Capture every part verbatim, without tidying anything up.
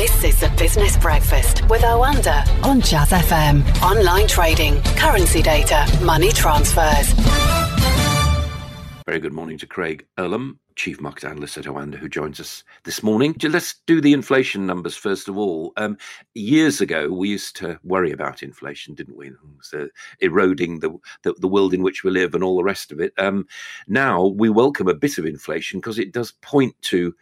This is the Business Breakfast with Oanda on Jazz F M. Online trading, currency data, money transfers. Very good morning to Craig Erlam, Chief Market Analyst at Oanda, who joins us this morning. Let's do the inflation numbers first of all. Um, years ago, we used to worry about inflation, didn't we? It was, uh, eroding the, the, the world in which we live and all the rest of it. Um, now, we welcome a bit of inflation because it does point to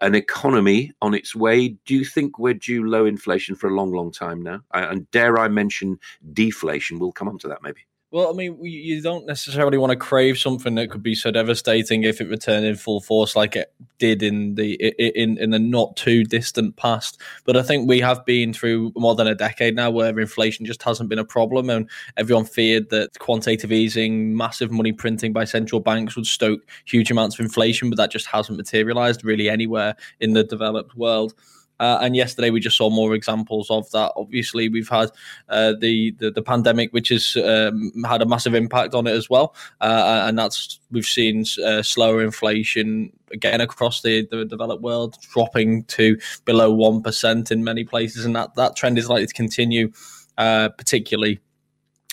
an economy on its way. Do you think we're due low inflation for a long, long time now? And dare I mention deflation? We'll come on to that maybe. Well, I mean, you don't necessarily want to crave something that could be so devastating if it returned in full force like it did in the in in the not too distant past. But I think we have been through more than a decade now where inflation just hasn't been a problem, and everyone feared that quantitative easing, massive money printing by central banks would stoke huge amounts of inflation, but that just hasn't materialized really anywhere in the developed world. Uh, and yesterday we just saw more examples of that. Obviously, we've had uh, the, the the pandemic, which has um, had a massive impact on it as well. Uh, and that's we've seen uh, slower inflation again across the, the developed world, dropping to below one percent in many places. And that, that trend is likely to continue, uh, particularly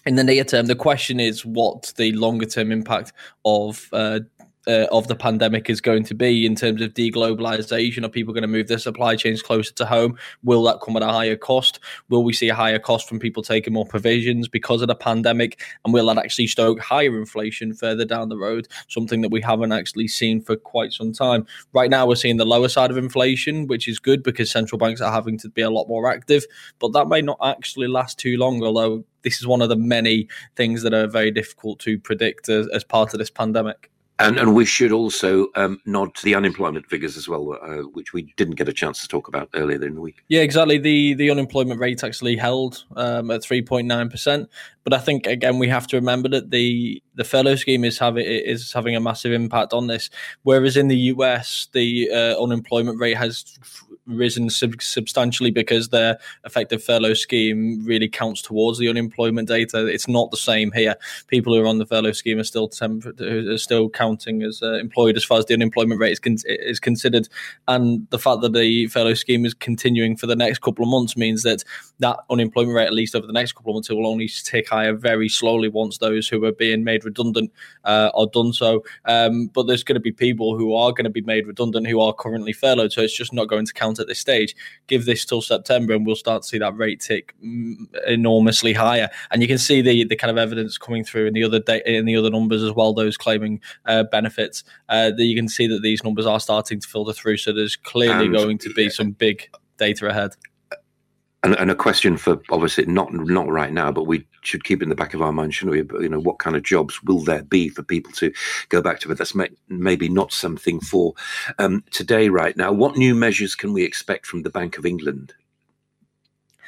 in the near term. The question is what the longer term impact of uh Uh, of the pandemic is going to be in terms of deglobalization. Are people going to move their supply chains closer to home? Will that come at a higher cost? Will we see a higher cost from people taking more provisions because of the pandemic? And will that actually stoke higher inflation further down the road? Something that we haven't actually seen for quite some time. Right now, we're seeing the lower side of inflation, which is good because central banks are having to be a lot more active, but that may not actually last too long, although this is one of the many things that are very difficult to predict as, as part of this pandemic. And, and we should also um, nod to the unemployment figures as well, uh, which we didn't get a chance to talk about earlier in the week. Yeah, exactly. The the unemployment rate actually held um, at three point nine percent. But I think, again, we have to remember that the, the furlough scheme is, have, is having a massive impact on this. Whereas in the U S, the uh, unemployment rate has f- risen sub- substantially because their effective furlough scheme really counts towards the unemployment data. It's not the same here. People who are on the furlough scheme are still temp- are still counting as uh, employed as far as the unemployment rate is, con- is considered. And the fact that the furlough scheme is continuing for the next couple of months means that that unemployment rate, at least over the next couple of months, it will only tick higher very slowly once those who are being made redundant uh, are done so. Um, but there's going to be people who are going to be made redundant who are currently furloughed, so it's just not going to count at this stage. Give this till September and we'll start to see that rate tick enormously higher. And you can see the the kind of evidence coming through in the other day, in the other numbers as well, those claiming uh, benefits. Uh, that you can see that these numbers are starting to filter through, so there's clearly and, going to be yeah. some big data ahead. And, and a question for, obviously, not not right now, but we should keep in the back of our mind, shouldn't we? You know, what kind of jobs will there be for people to go back to? But that's may, maybe not something for um, today right now. What new measures can we expect from the Bank of England?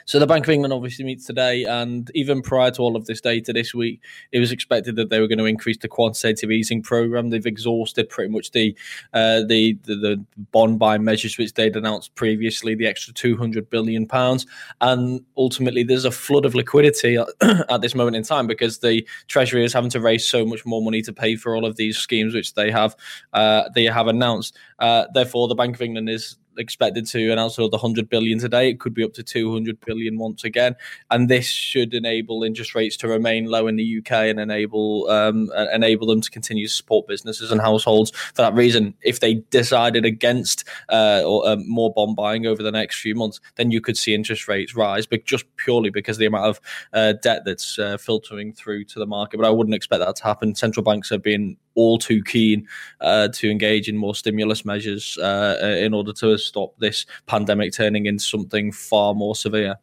So the Bank of England obviously meets today, and even prior to all of this data this week, it was expected that they were going to increase the quantitative easing program. They've exhausted pretty much the uh, the, the the bond buy measures which they'd announced previously, the extra two hundred billion pounds. And ultimately, there's a flood of liquidity at, at this moment in time because the Treasury is having to raise so much more money to pay for all of these schemes which they have uh, they have announced. Uh, therefore, the Bank of England is expected to announce another one hundred billion today. It could be up to two hundred billion once again, and this should enable interest rates to remain low in the U K and enable um, enable them to continue to support businesses and households. For that reason, if they decided against uh, or, um, more bond buying over the next few months, then you could see interest rates rise, but just purely because of the amount of uh, debt that's uh, filtering through to the market. But I wouldn't expect that to happen. Central banks have been all too keen uh, to engage in more stimulus measures uh, in order to stop this pandemic turning into something far more severe.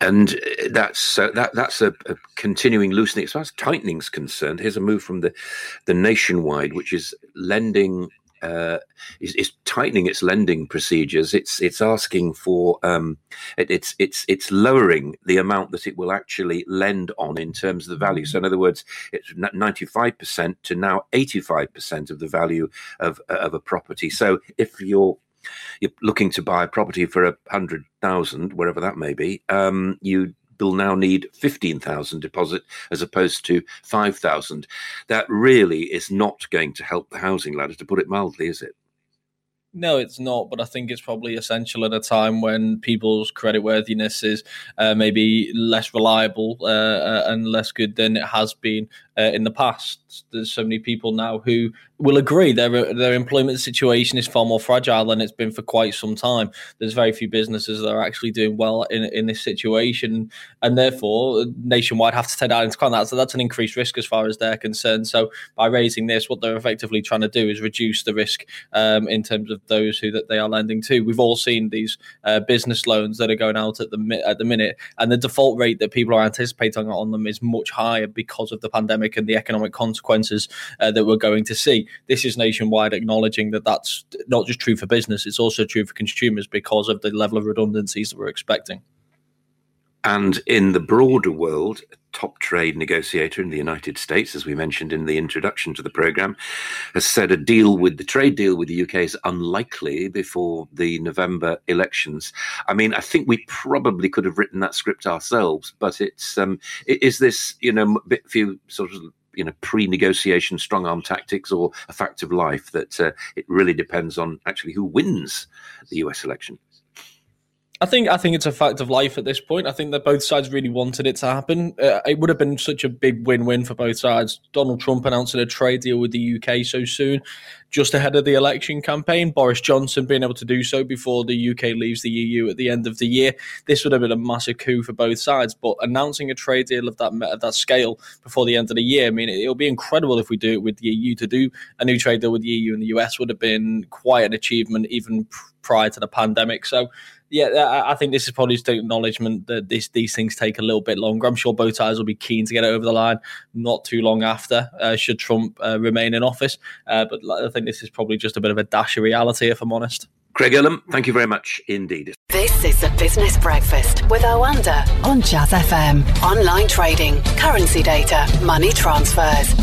And that's uh, that. That's a, a continuing loosening. As far as tightening's concerned, here's a move from the, the Nationwide, which is lending uh, is, is tightening its lending procedures. It's it's asking for um, it, it's it's it's lowering the amount that it will actually lend on in terms of the value. So in other words, it's ninety-five percent to now eighty-five percent of the value of of a property. So if you're You're looking to buy a property for a hundred thousand, wherever that may be. Um, you will now need fifteen thousand deposit as opposed to five thousand. That really is not going to help the housing ladder, to put it mildly, is it? No, it's not, but I think it's probably essential at a time when people's creditworthiness is uh, maybe less reliable uh, and less good than it has been uh, in the past. There's so many people now who will agree their their employment situation is far more fragile than it's been for quite some time. There's very few businesses that are actually doing well in in this situation, and therefore Nationwide have to take that into account. That's, that's an increased risk as far as they're concerned. So by raising this, what they're effectively trying to do is reduce the risk um, in terms of those who that they are lending to. We've all seen these uh, business loans that are going out at the mi- at the minute, and the default rate that people are anticipating on them is much higher because of the pandemic and the economic consequences uh, that we're going to see. This is Nationwide acknowledging that that's not just true for business, it's also true for consumers because of the level of redundancies that we're expecting. And in the broader world, a top trade negotiator in the United States, as we mentioned in the introduction to the programme, has said a deal with the trade deal with the U K is unlikely before the November elections. I mean, I think we probably could have written that script ourselves, but it's um, is this, you know, a bit few sort of, you know, pre-negotiation strong-arm tactics, or a fact of life that uh, it really depends on actually who wins the U S election? I think I think it's a fact of life at this point. I think that both sides really wanted it to happen. Uh, it would have been such a big win-win for both sides. Donald Trump announcing a trade deal with the U K so soon, just ahead of the election campaign. Boris Johnson being able to do so before the U K leaves the E U at the end of the year. This would have been a massive coup for both sides. But announcing a trade deal of that of that scale before the end of the year, I mean, it'll be incredible if we do it with the E U. To do a new trade deal with the E U and the U S would have been quite an achievement even prior to the pandemic. So, yeah, I think this is probably just an acknowledgement that this, these things take a little bit longer. I'm sure both sides will be keen to get it over the line not too long after, uh, should Trump uh, remain in office. Uh, but I think this is probably just a bit of a dash of reality, if I'm honest. Craig Erlam, thank you very much indeed. This is the Business Breakfast with Oanda on Jazz F M. Online trading, currency data, money transfers.